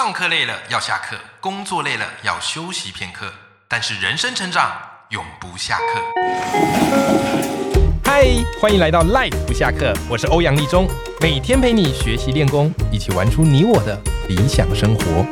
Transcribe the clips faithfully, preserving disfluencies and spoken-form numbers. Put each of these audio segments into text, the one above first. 上课累了要下课，工作累了要休息片刻，但是人生成长永不下课。嗨，欢迎来到 Life 不下课，我是欧阳立中，每天陪你学习练功，一起玩出你我的理想生活。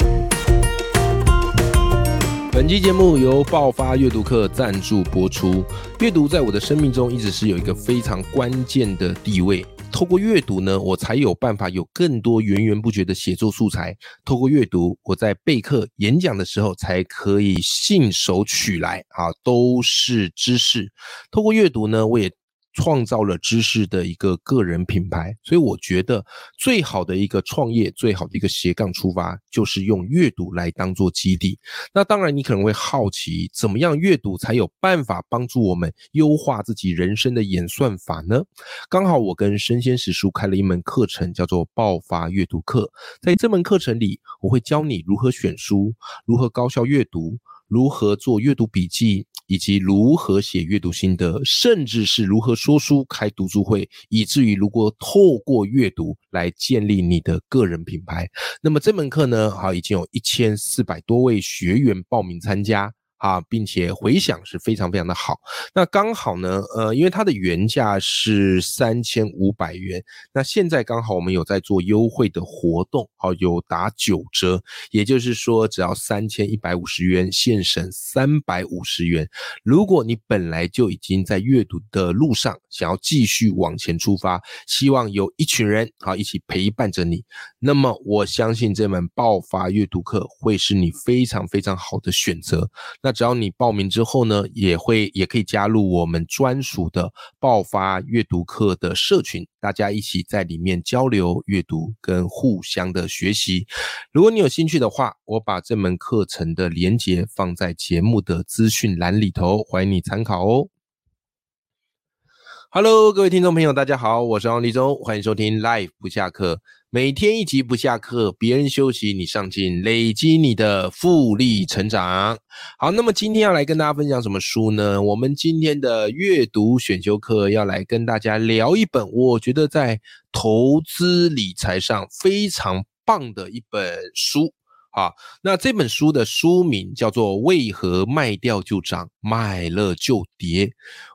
本期节目由爆发阅读课赞助播出。阅读在我的生命中一直是有一个非常关键的地位。透过阅读呢，我才有办法有更多源源不绝的写作素材。透过阅读，我在备课、演讲的时候才可以信手取来啊，都是知识。透过阅读呢，我也创造了知识的一个个人品牌。所以我觉得最好的一个创业，最好的一个斜杠出发，就是用阅读来当做基地。那当然你可能会好奇，怎么样阅读才有办法帮助我们优化自己人生的演算法呢？刚好我跟生鲜时书开了一门课程，叫做爆发阅读课。在这门课程里，我会教你如何选书，如何高效阅读，如何做阅读笔记，以及如何写阅读心得，甚至是如何说书、开读书会，以至于如果透过阅读来建立你的个人品牌。那么这门课呢，好，已经有一千四百多位学员报名参加啊，并且回响是非常非常的好。那刚好呢，呃，因为它的原价是三千五百元，那现在刚好我们有在做优惠的活动，啊，有打九折，也就是说只要三千一百五十元，现省三百五十元。如果你本来就已经在阅读的路上，想要继续往前出发，希望有一群人啊一起陪伴着你，那么我相信这门爆发阅读课会是你非常非常好的选择。那只要你报名之后呢，也会也可以加入我们专属的爆发阅读课的社群，大家一起在里面交流阅读跟互相的学习。如果你有兴趣的话，我把这门课程的连结放在节目的资讯栏里头，欢迎你参考哦。Hello， 各位听众朋友，大家好，我是欧阳立中，欢迎收听 Life 不下课，每天一集不下课，别人休息你上进，累积你的复利成长。好，那么今天要来跟大家分享什么书呢？我们今天的阅读选修课要来跟大家聊一本，我觉得在投资理财上非常棒的一本书。啊，那这本书的书名叫做《为何卖掉就涨，买了就跌》。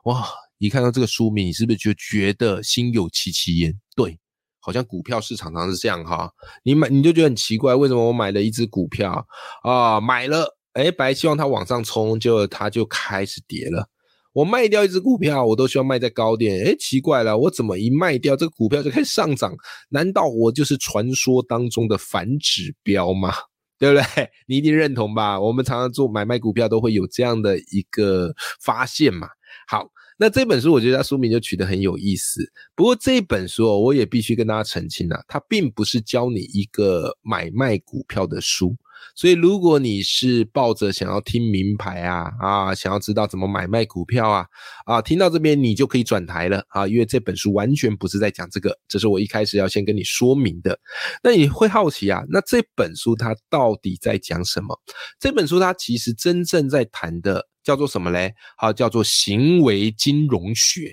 哇，一看到这个书名，你是不是就觉得心有戚戚焉？对，好像股票市场常是这样哈，你买你就觉得很奇怪，为什么我买了一只股票啊，买了，哎，本来希望它往上冲，结果它就开始跌了。我卖掉一只股票，我都希望卖在高点，哎，奇怪了，我怎么一卖掉这个股票就开始上涨？难道我就是传说当中的反指标吗？对不对？你一定认同吧？我们常常做买卖股票都会有这样的一个发现嘛。好。那这本书我觉得它书名就取得很有意思，不过这本书我也必须跟大家澄清啊，它并不是教你一个买卖股票的书，所以如果你是抱着想要听名牌啊啊，想要知道怎么买卖股票啊啊，听到这边你就可以转台了啊，因为这本书完全不是在讲这个，这是我一开始要先跟你说明的。那你会好奇啊，那这本书它到底在讲什么？这本书它其实真正在谈的叫做什么嘞？好，叫做行为金融学。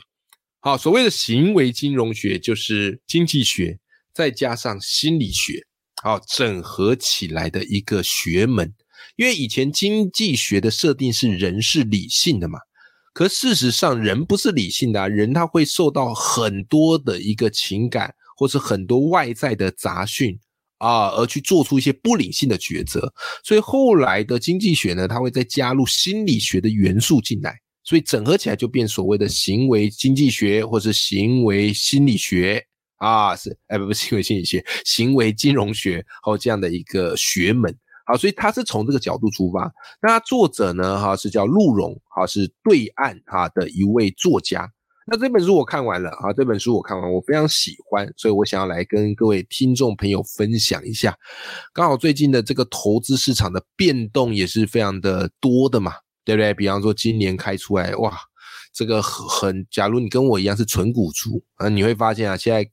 好，所谓的行为金融学就是经济学再加上心理学，好，整合起来的一个学门。因为以前经济学的设定是人是理性的嘛，可事实上人不是理性的啊，人他会受到很多的一个情感或是很多外在的杂讯啊，而去做出一些不理性的抉择，所以后来的经济学呢，它会再加入心理学的元素进来，所以整合起来就变所谓的行为经济学或是行为心理学啊，是哎不不行为心理学，行为金融学，还有这样的一个学门。好，所以它是从这个角度出发。那作者呢，哈是叫陆荣，哈是对岸哈的一位作家。那这本书我看完了啊，这本书我看完，我非常喜欢，所以我想要来跟各位听众朋友分享一下。刚好最近的这个投资市场的变动也是非常的多的嘛，对不对？比方说今年开出来，哇，这个很，假如你跟我一样是纯股族啊，你会发现啊，现在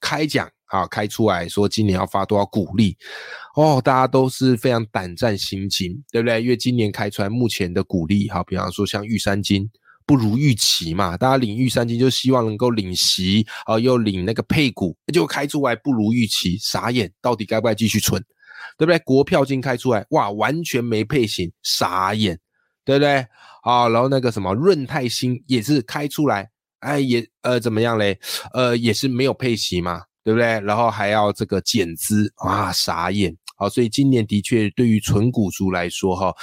开奖啊，开出来说今年要发多少股利哦，大家都是非常胆战心惊，对不对？因为今年开出来目前的股利，好，比方说像玉山金。不如预期嘛，大家领玉山金就希望能够领息啊、呃，又领那个配股，就开出来不如预期，傻眼，到底该不该继续存？对不对？国票金开出来，哇，完全没配型，傻眼，对不对？好、哦，然后那个什么润泰新也是开出来，哎，也呃怎么样嘞？呃，也是没有配息嘛，对不对？然后还要这个减资，哇，傻眼。好，所以今年的确对于纯股族来说齁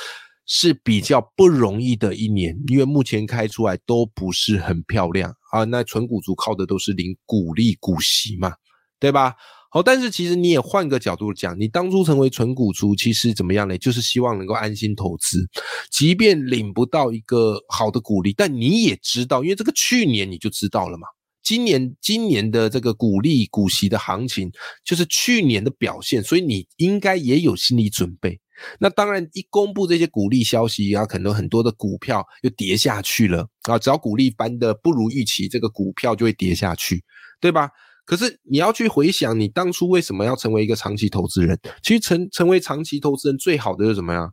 是比较不容易的一年，因为目前开出来都不是很漂亮啊。那纯股族靠的都是领股利股息嘛，对吧？好，但是其实你也换个角度讲，你当初成为纯股族其实怎么样呢？就是希望能够安心投资，即便领不到一个好的股利，但你也知道，因为这个去年你就知道了嘛，今年今年的这个股利股息的行情就是去年的表现，所以你应该也有心理准备。那当然一公布这些股利消息啊，可能很多的股票又跌下去了啊，只要股利翻的不如预期，这个股票就会跌下去，对吧？可是你要去回想你当初为什么要成为一个长期投资人，其实成成为长期投资人最好的是什么呀？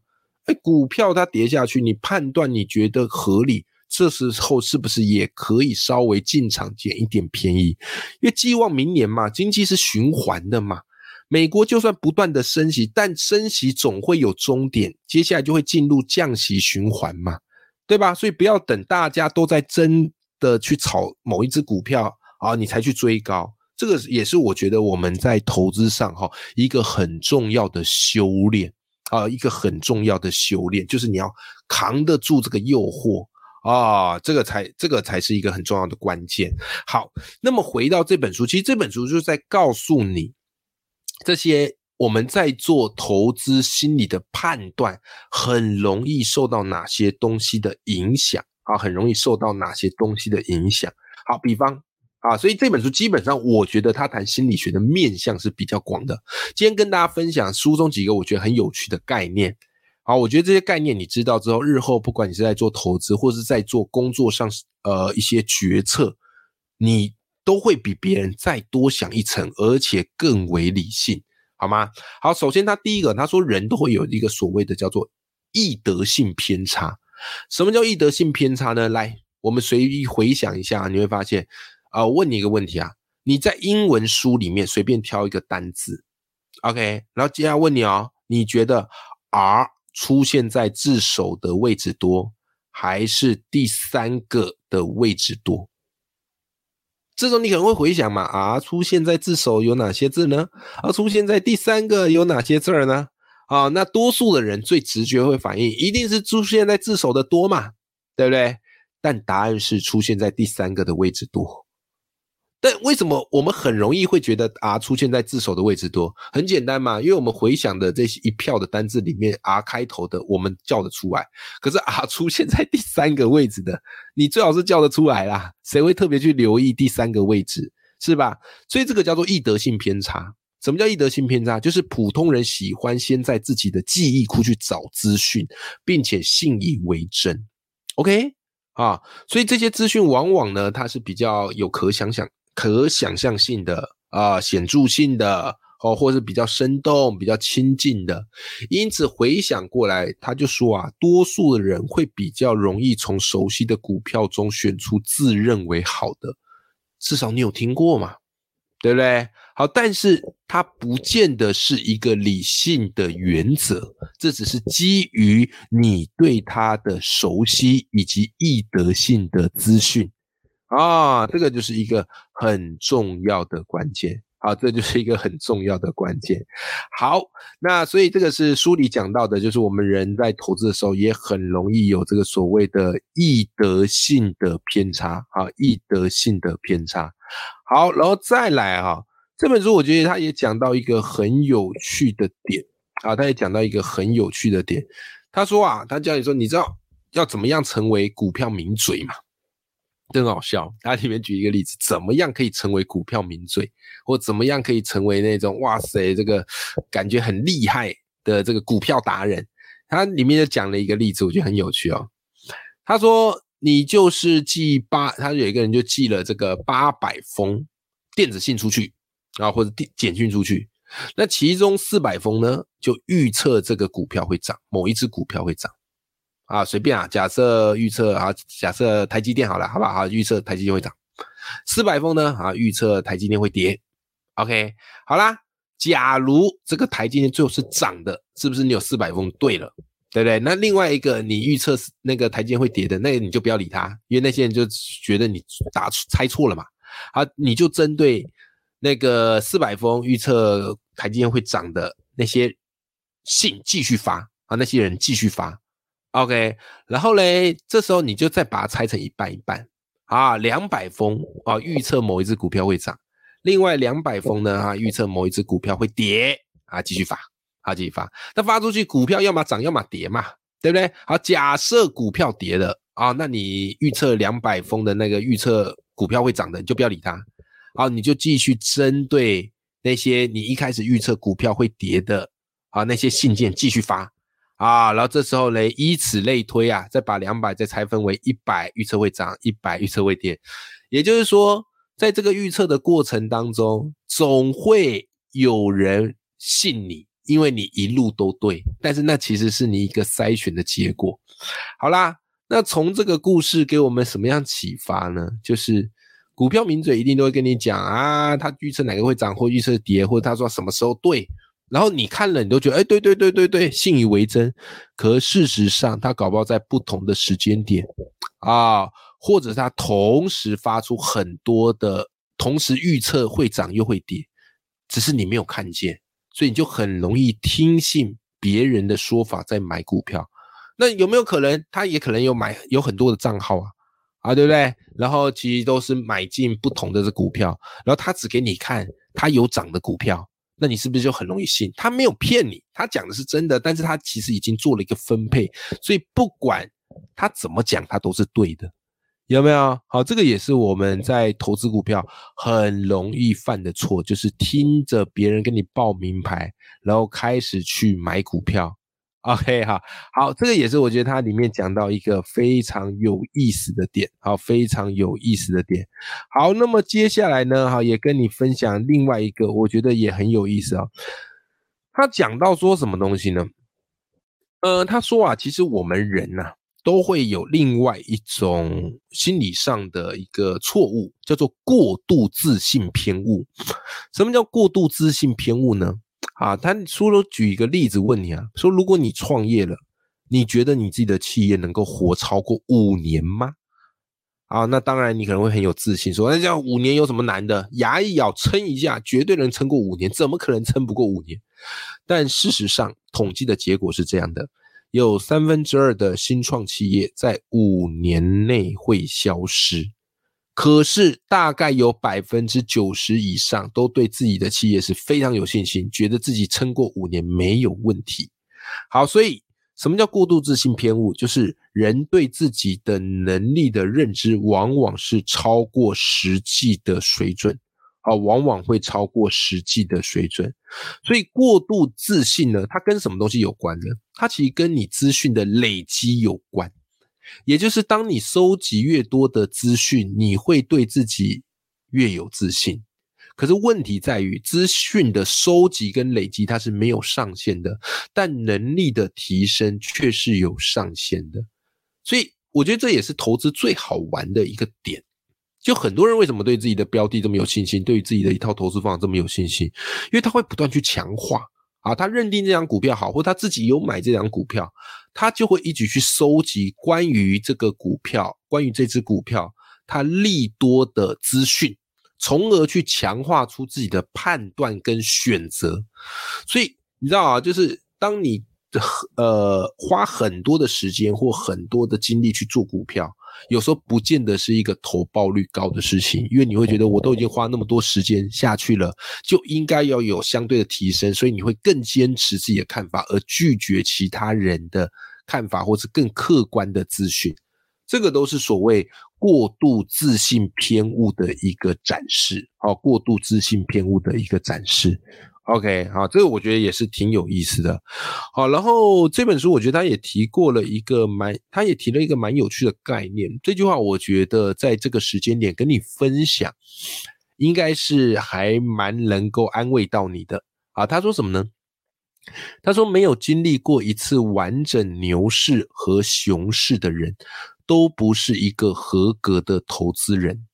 哎，股票它跌下去，你判断你觉得合理，这时候是不是也可以稍微进场捡一点便宜？因为寄望明年嘛，经济是循环的嘛，美国就算不断的升息，但升息总会有终点，接下来就会进入降息循环嘛，对吧？所以不要等大家都在真的去炒某一只股票啊，你才去追高，这个也是我觉得我们在投资上齁一个很重要的修炼啊，一个很重要的修炼，就是你要扛得住这个诱惑啊，这个才这个才是一个很重要的关键。好，那么回到这本书，其实这本书就是在告诉你这些我们在做投资心理的判断很容易受到哪些东西的影响啊，很容易受到哪些东西的影响。好，比方啊，所以这本书基本上我觉得他谈心理学的面向是比较广的。今天跟大家分享书中几个我觉得很有趣的概念。好，我觉得这些概念你知道之后，日后不管你是在做投资或是在做工作上呃一些决策，你都会比别人再多想一层，而且更为理性，好吗？好，首先他第一个，他说人都会有一个所谓的叫做易得性偏差。什么叫易得性偏差呢？来，我们随意回想一下，你会发现啊、呃，问你一个问题啊，你在英文书里面随便挑一个单字 ，OK， 然后接下来问你哦，你觉得 R 出现在字首的位置多，还是第三个的位置多？这种你可能会回想嘛，啊，出现在字首有哪些字呢？啊，出现在第三个有哪些字呢？啊，那多数的人最直觉会反应，一定是出现在字首的多嘛，对不对？但答案是出现在第三个的位置多。但为什么我们很容易会觉得 R 出现在字首的位置多？很简单嘛，因为我们回想的这些一票的单字里面 R 开头的我们叫得出来，可是 R 出现在第三个位置的你最好是叫得出来啦，谁会特别去留意第三个位置，是吧？所以这个叫做易得性偏差。什么叫易得性偏差？就是普通人喜欢先在自己的记忆库去找资讯，并且信以为真， OK 啊，所以这些资讯往往呢它是比较有可想想可想象性的啊，显著性的哦，或是比较生动比较亲近的。因此回想过来，他就说啊，多数的人会比较容易从熟悉的股票中选出自认为好的，至少你有听过嘛，对不对？好，但是它不见得是一个理性的原则，这只是基于你对它的熟悉以及易得性的资讯啊，这个就是一个很重要的关键啊，这就是一个很重要的关键。好，那所以这个是书里讲到的，就是我们人在投资的时候也很容易有这个所谓的易得性的偏差啊，易得性的偏差。好，然后再来啊，这本书我觉得他也讲到一个很有趣的点啊，他也讲到一个很有趣的点。他说啊，他教你说你知道要怎么样成为股票名嘴嘛。真好笑，他里面举一个例子，怎么样可以成为股票名嘴，或怎么样可以成为那种哇塞这个感觉很厉害的这个股票达人。他里面就讲了一个例子，我觉得很有趣哦。他说你就是寄八，他有一个人就寄了这个八百封电子信出去啊，或者简讯出去，那其中四百封呢就预测这个股票会涨，某一只股票会涨。啊，随便啊，假设预测啊，假设台积电好了，好不好？啊，预测台积电会涨。四百封呢，啊，预测台积电会跌。OK， 好啦，假如这个台积电最后是涨的，是不是你有四百封对了，对不对？那另外一个你预测那个台积电会跌的，那个你就不要理他，因为那些人就觉得你打猜错了嘛。好，你就针对那个四百封预测台积电会涨的那些信继续发啊，那些人继续发 OK， 然后嘞，这时候你就再把它拆成一半一半啊，两百封啊预测某一只股票会涨，另外两百封呢啊预测某一只股票会跌啊，继续发啊，继续发，那发出去股票要么涨要么跌嘛，对不对？好，假设股票跌了啊，那你预测两百封的那个预测股票会涨的，你就不要理它啊，你就继续针对那些你一开始预测股票会跌的啊那些信件继续发啊，然后这时候呢依此类推啊，再把两百再拆分为一百预测会涨，一百预测会跌，也就是说在这个预测的过程当中总会有人信你，因为你一路都对，但是那其实是你一个筛选的结果。好啦，那从这个故事给我们什么样启发呢？就是股票名嘴一定都会跟你讲啊，他预测哪个会涨或预测跌，或者他说什么时候对，然后你看了你都觉得哎，对对对对对，信以为真，可事实上他搞不好在不同的时间点啊，或者他同时发出很多的，同时预测会涨又会跌，只是你没有看见，所以你就很容易听信别人的说法在买股票。那有没有可能他也可能有买有很多的账号啊啊，对不对？然后其实都是买进不同的股票，然后他只给你看他有涨的股票，那你是不是就很容易信？他没有骗你，他讲的是真的，但是他其实已经做了一个分配，所以不管他怎么讲他都是对的，有没有？好，这个也是我们在投资股票很容易犯的错，就是听着别人跟你报名牌，然后开始去买股票。OK， 好，好，这个也是我觉得它里面讲到一个非常有意思的点，好，非常有意思的点。好，那么接下来呢，好，也跟你分享另外一个，我觉得也很有意思啊、哦。他讲到说什么东西呢？呃，他说啊，其实我们人啊都会有另外一种心理上的一个错误，叫做过度自信偏误。什么叫过度自信偏误呢？啊，他说了举一个例子问你啊，说如果你创业了，你觉得你自己的企业能够活超过五年吗？啊，那当然你可能会很有自信说，那这样五年有什么难的？牙一咬撑一下，绝对能撑过五年，怎么可能撑不过五年？但事实上，统计的结果是这样的。有三分之二的新创企业在五年内会消失，可是大概有 百分之九十 以上都对自己的企业是非常有信心，觉得自己撑过五年没有问题。好，所以什么叫过度自信偏误？就是人对自己的能力的认知往往是超过实际的水准啊，往往会超过实际的水准。所以过度自信呢，它跟什么东西有关呢？它其实跟你资讯的累积有关，也就是当你收集越多的资讯，你会对自己越有自信。可是问题在于，资讯的收集跟累积它是没有上限的，但能力的提升却是有上限的。所以我觉得这也是投资最好玩的一个点，就很多人为什么对自己的标的这么有信心，对于自己的一套投资方法这么有信心，因为他会不断去强化啊，他认定这张股票好，或他自己有买这张股票，他就会一直去收集关于这个股票，关于这只股票他利多的资讯，从而去强化出自己的判断跟选择。所以你知道啊，就是当你呃花很多的时间或很多的精力去做股票，有时候不见得是一个投报率高的事情，因为你会觉得我都已经花那么多时间下去了，就应该要有相对的提升，所以你会更坚持自己的看法，而拒绝其他人的看法或是更客观的资讯。这个都是所谓过度自信偏误的一个展示、哦、过度自信偏误的一个展示。 OK， 好，这个我觉得也是挺有意思的。好，然后这本书我觉得他也提过了一个蛮他也提了一个蛮有趣的概念，这句话我觉得在这个时间点跟你分享应该是还蛮能够安慰到你的啊。他说什么呢？他说没有经历过一次完整牛市和熊市的人都不是一个合格的投资人。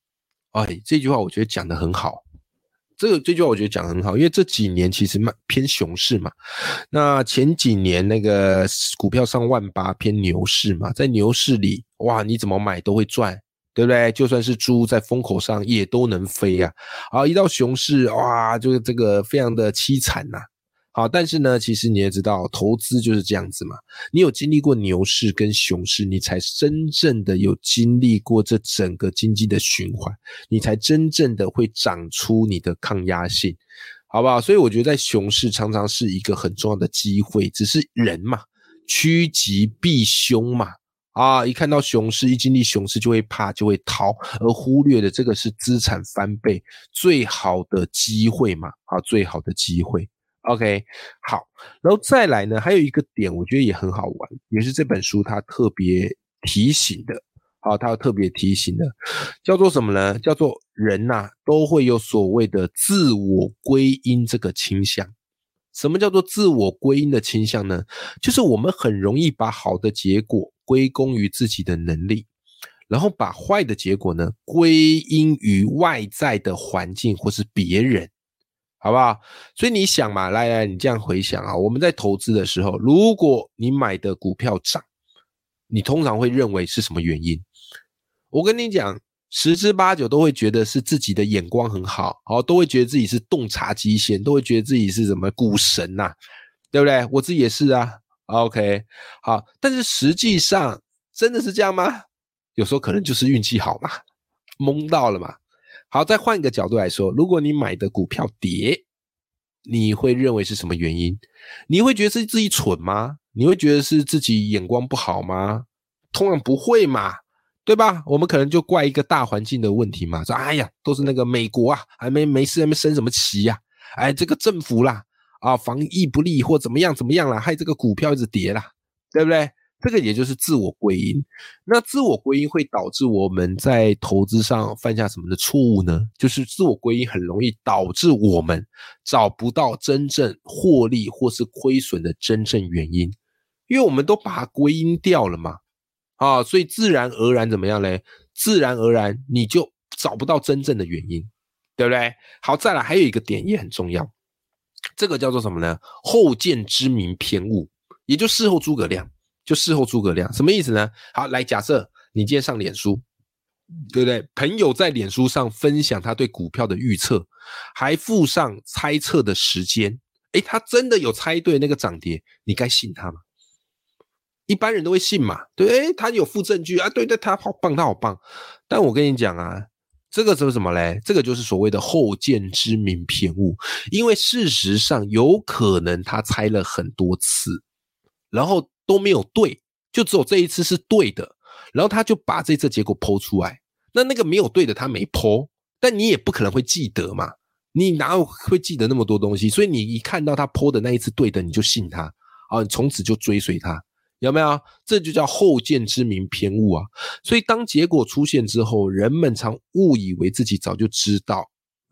哎，这句话我觉得讲得很好。这个这句话我觉得讲很好，因为这几年其实偏熊市嘛，那前几年那个股票上万八偏牛市嘛，在牛市里哇你怎么买都会赚，对不对？就算是猪在风口上也都能飞啊，好，一到熊市哇就是这个非常的凄惨啊。好，但是呢其实你也知道投资就是这样子嘛，你有经历过牛市跟熊市，你才真正的有经历过这整个经济的循环，你才真正的会长出你的抗压性，好不好？所以我觉得在熊市常常是一个很重要的机会，只是人嘛，趋吉避凶嘛，啊，一看到熊市，一经历熊市就会怕就会逃，而忽略的这个是资产翻倍最好的机会嘛，啊，最好的机会。OK， 好，然后再来呢还有一个点我觉得也很好玩，也是这本书它特别提醒的，好，它特别提醒的叫做什么呢？叫做人啊都会有所谓的自我归因这个倾向。什么叫做自我归因的倾向呢？就是我们很容易把好的结果归功于自己的能力，然后把坏的结果呢归因于外在的环境或是别人，好不好？所以你想嘛，来来你这样回想啊，我们在投资的时候，如果你买的股票涨，你通常会认为是什么原因？我跟你讲十之八九都会觉得是自己的眼光很好，好，都会觉得自己是洞察极限，都会觉得自己是什么股神啊，对不对？我自己也是啊， OK， 好，但是实际上真的是这样吗？有时候可能就是运气好嘛，蒙到了嘛。好，再换一个角度来说，如果你买的股票跌，你会认为是什么原因？你会觉得是自己蠢吗？你会觉得是自己眼光不好吗？通常不会嘛，对吧？我们可能就怪一个大环境的问题嘛，说哎呀都是那个美国啊，还没没事还没升什么旗啊，哎这个政府啦啊防疫不力或怎么样怎么样啦，害这个股票一直跌啦，对不对？这个也就是自我归因。那自我归因会导致我们在投资上犯下什么的错误呢？就是自我归因很容易导致我们找不到真正获利或是亏损的真正原因，因为我们都把它归因掉了嘛，啊，所以自然而然怎么样呢？自然而然你就找不到真正的原因，对不对？好，再来还有一个点也很重要，这个叫做什么呢？后见之明偏误，也就事后诸葛亮。就事后诸葛亮什么意思呢？好，来假设你今天上脸书，对不对？朋友在脸书上分享他对股票的预测，还附上猜测的时间，诶他真的有猜对那个涨跌，你该信他吗？一般人都会信嘛，对，诶他有附证据啊，对对他好棒他好棒。但我跟你讲啊，这个是什么嘞？这个就是所谓的后见之明偏误，因为事实上有可能他猜了很多次，然后都没有对，就只有这一次是对的，然后他就把这次结果 po 出来，那那个没有对的他没 po， 但你也不可能会记得嘛，你哪有会记得那么多东西，所以你一看到他 po 的那一次对的你就信他啊，你从此就追随他，有没有？这就叫后见之明偏误啊。所以当结果出现之后，人们常误以为自己早就知道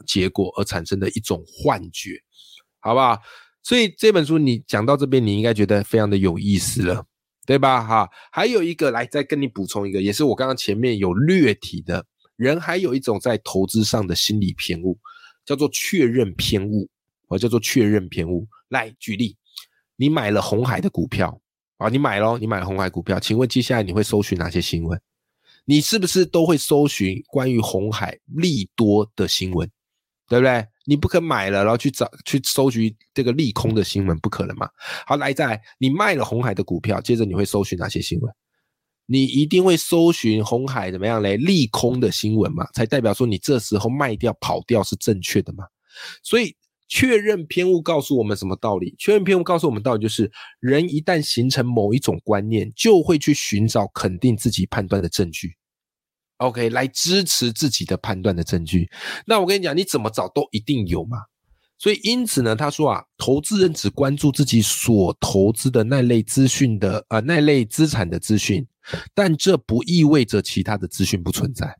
结果而产生的一种幻觉，好不好？所以这本书你讲到这边你应该觉得非常的有意思了，对吧？哈，还有一个来再跟你补充一个，也是我刚刚前面有略提的，人还有一种在投资上的心理偏误叫做确认偏误，啊，叫做确认偏误。来举例，你买了鸿海的股票啊，你买咯，你买了鸿海股票，请问接下来你会搜寻哪些新闻？你是不是都会搜寻关于鸿海利多的新闻，对不对？你不肯买了，然后去找去搜寻这个利空的新闻，不可能嘛。好，来再来，你卖了鸿海的股票，接着你会搜寻哪些新闻？你一定会搜寻鸿海怎么样嘞？利空的新闻嘛，才代表说你这时候卖掉跑掉是正确的嘛。所以确认偏误告诉我们什么道理？确认偏误告诉我们道理就是，人一旦形成某一种观念，就会去寻找肯定自己判断的证据。OK， 来支持自己的判断的证据。那我跟你讲，你怎么找都一定有嘛。所以因此呢，他说啊，投资人只关注自己所投资的那类资讯的啊、呃、那类资产的资讯，但这不意味着其他的资讯不存在。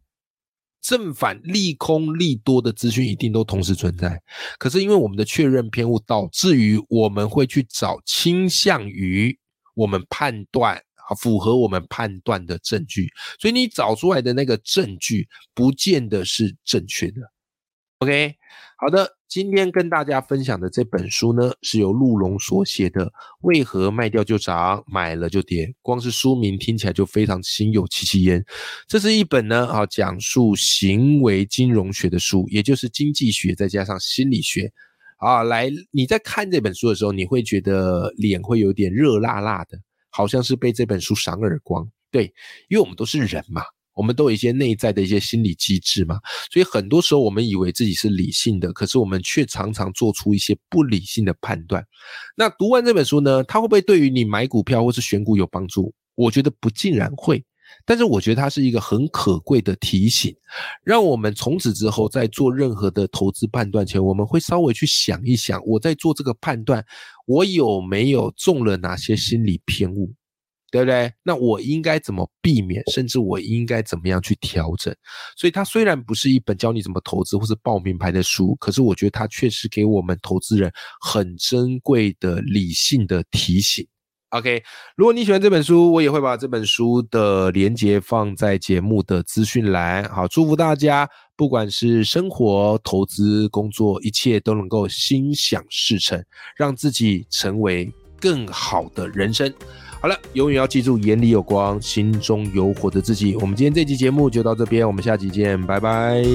正反利空利多的资讯一定都同时存在。可是因为我们的确认偏误，导致于我们会去找倾向于我们判断。符合我们判断的证据，所以你找出来的那个证据不见得是正确的， OK， 好的，今天跟大家分享的这本书呢，是由陆龙所写的《为何卖掉就涨，买了就跌》。光是书名听起来就非常心有戚戚焉。这是一本呢，啊，讲述行为金融学的书，也就是经济学再加上心理学。啊，来，你在看这本书的时候，你会觉得脸会有点热辣辣的，好像是被这本书赏耳光。对，因为我们都是人嘛。我们都有一些内在的一些心理机制嘛，所以很多时候我们以为自己是理性的，可是我们却常常做出一些不理性的判断。那读完这本书呢，它会不会对于你买股票或是选股有帮助？我觉得不尽然会，但是我觉得它是一个很可贵的提醒，让我们从此之后在做任何的投资判断前，我们会稍微去想一想，我在做这个判断，我有没有中了哪些心理偏误，对不对？那我应该怎么避免，甚至我应该怎么样去调整。所以它虽然不是一本教你怎么投资或是报名牌的书，可是我觉得它确实给我们投资人很珍贵的理性的提醒。OK， 如果你喜欢这本书，我也会把这本书的连结放在节目的资讯栏。好，祝福大家不管是生活、投资、工作，一切都能够心想事成，让自己成为更好的人生。好了，永远要记住眼里有光，心中有火的自己。我们今天这期节目就到这边，我们下期见，拜拜。